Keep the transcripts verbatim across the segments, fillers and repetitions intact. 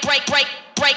break, break, break, break.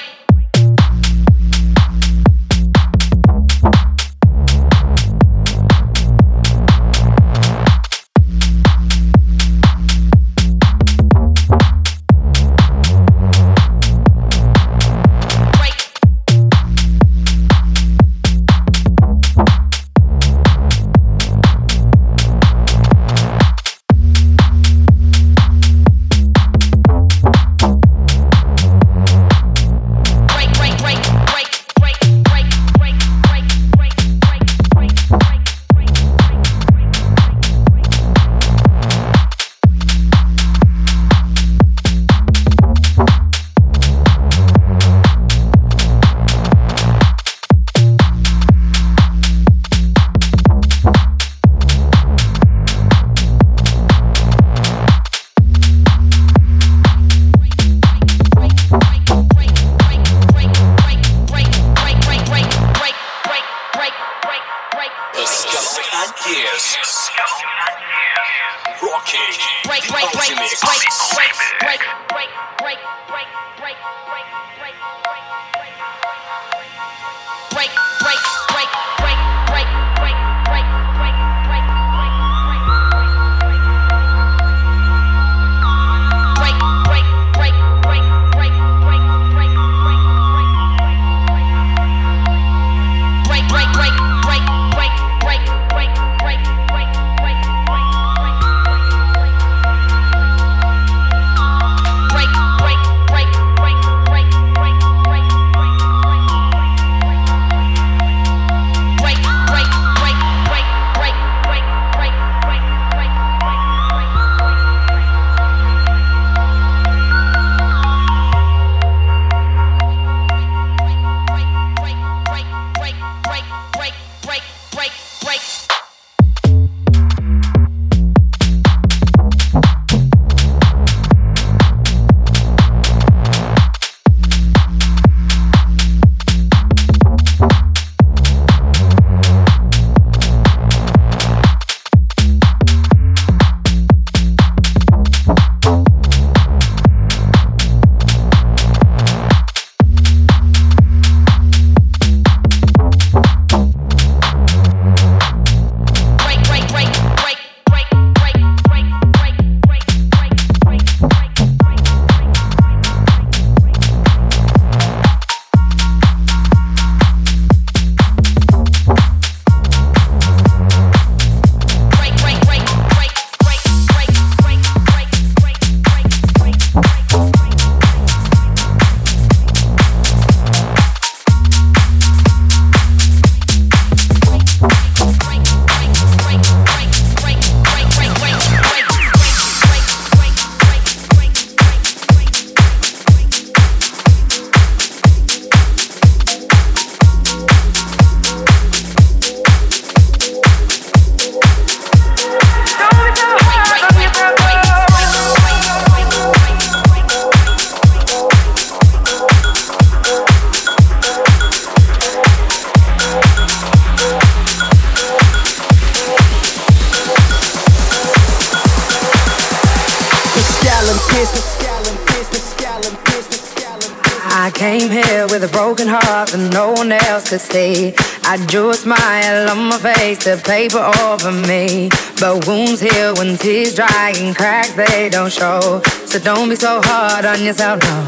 I drew a smile on my face, the paper over me. But wounds heal when tears dry and cracks they don't show. So don't be so hard on yourself, no.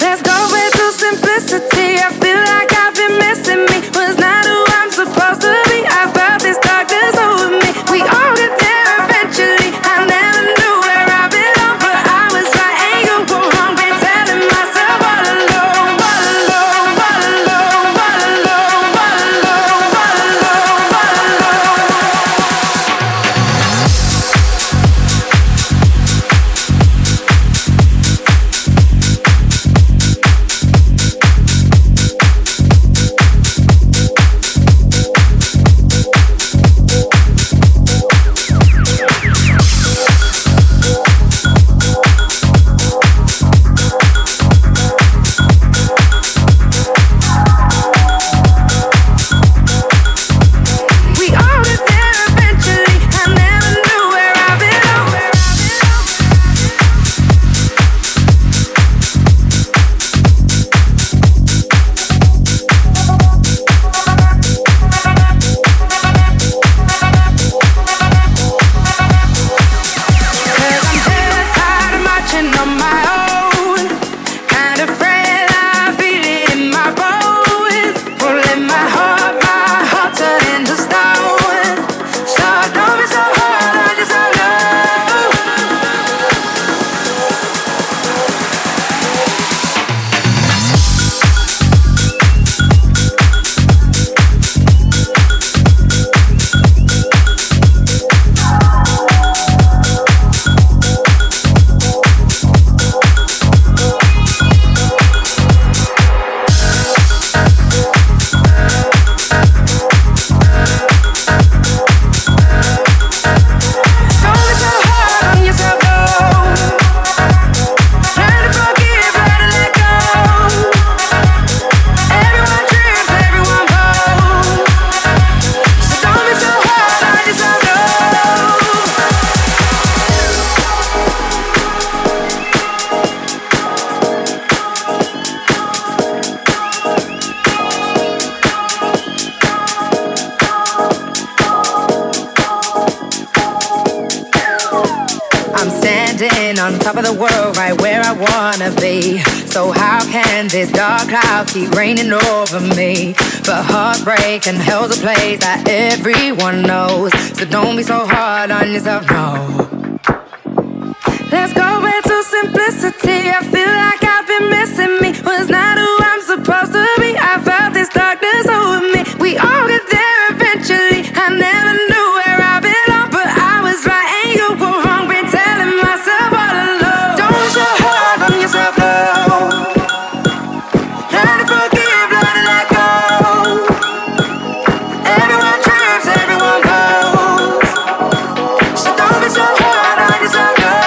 Let's go back to simplicity. I feel like I've been missing me. Was not who I'm supposed to be. I felt this darkness over me. We all get there eventually. I never knew where I belong, but I was right and you were wrong. Been telling myself all alone. on top of the world, right where I wanna be. So how can this dark cloud keep raining over me? But heartbreak and hell's a place that everyone knows, so don't be so hard on yourself, no. Let's go back to simplicity. I feel like I've been missing me. Was not who I'm supposed to be. I felt this darkness over me. We all get there eventually. I never knew where I belong, but I was right and you were wrong. Been telling myself all alone, don't be so hard on yourself, no. Learn to forgive, learn to let go. Everyone trips, everyone goes, so don't be so hard on yourself, no.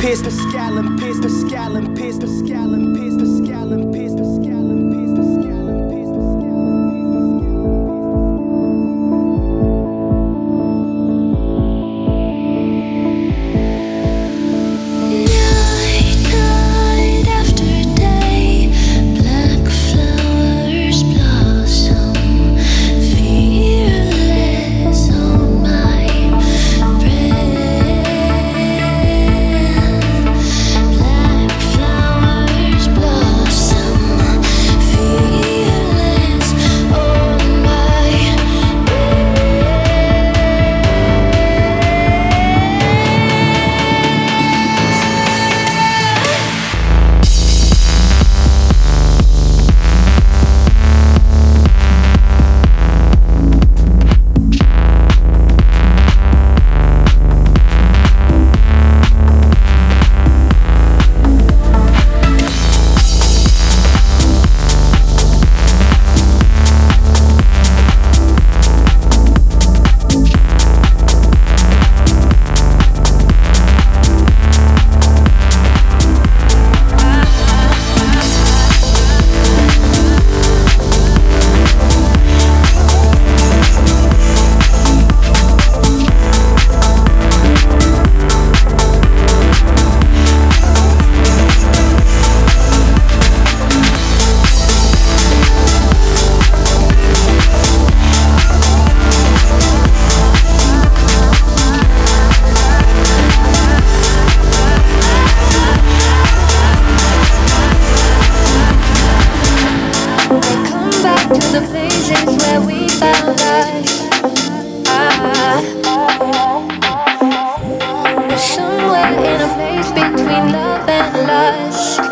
piss the scallon, piss the scallon, piss the scallon, piss the scallon, piss the scallon, piss the scallon, piss the scallon. Night, night after day, black flowers blossom, fearless on my I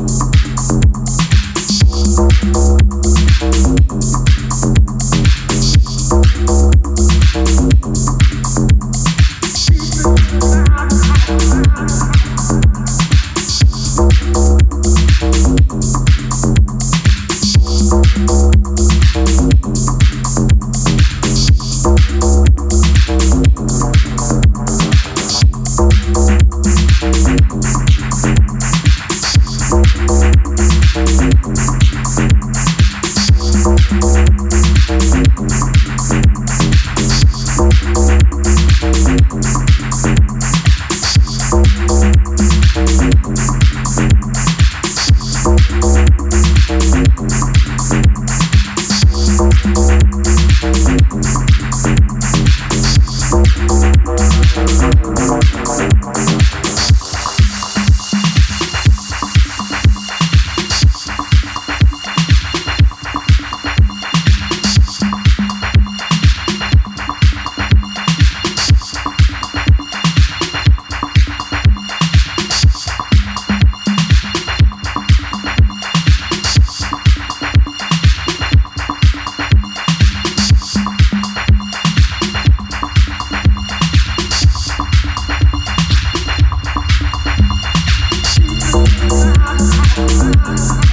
We'll be right back.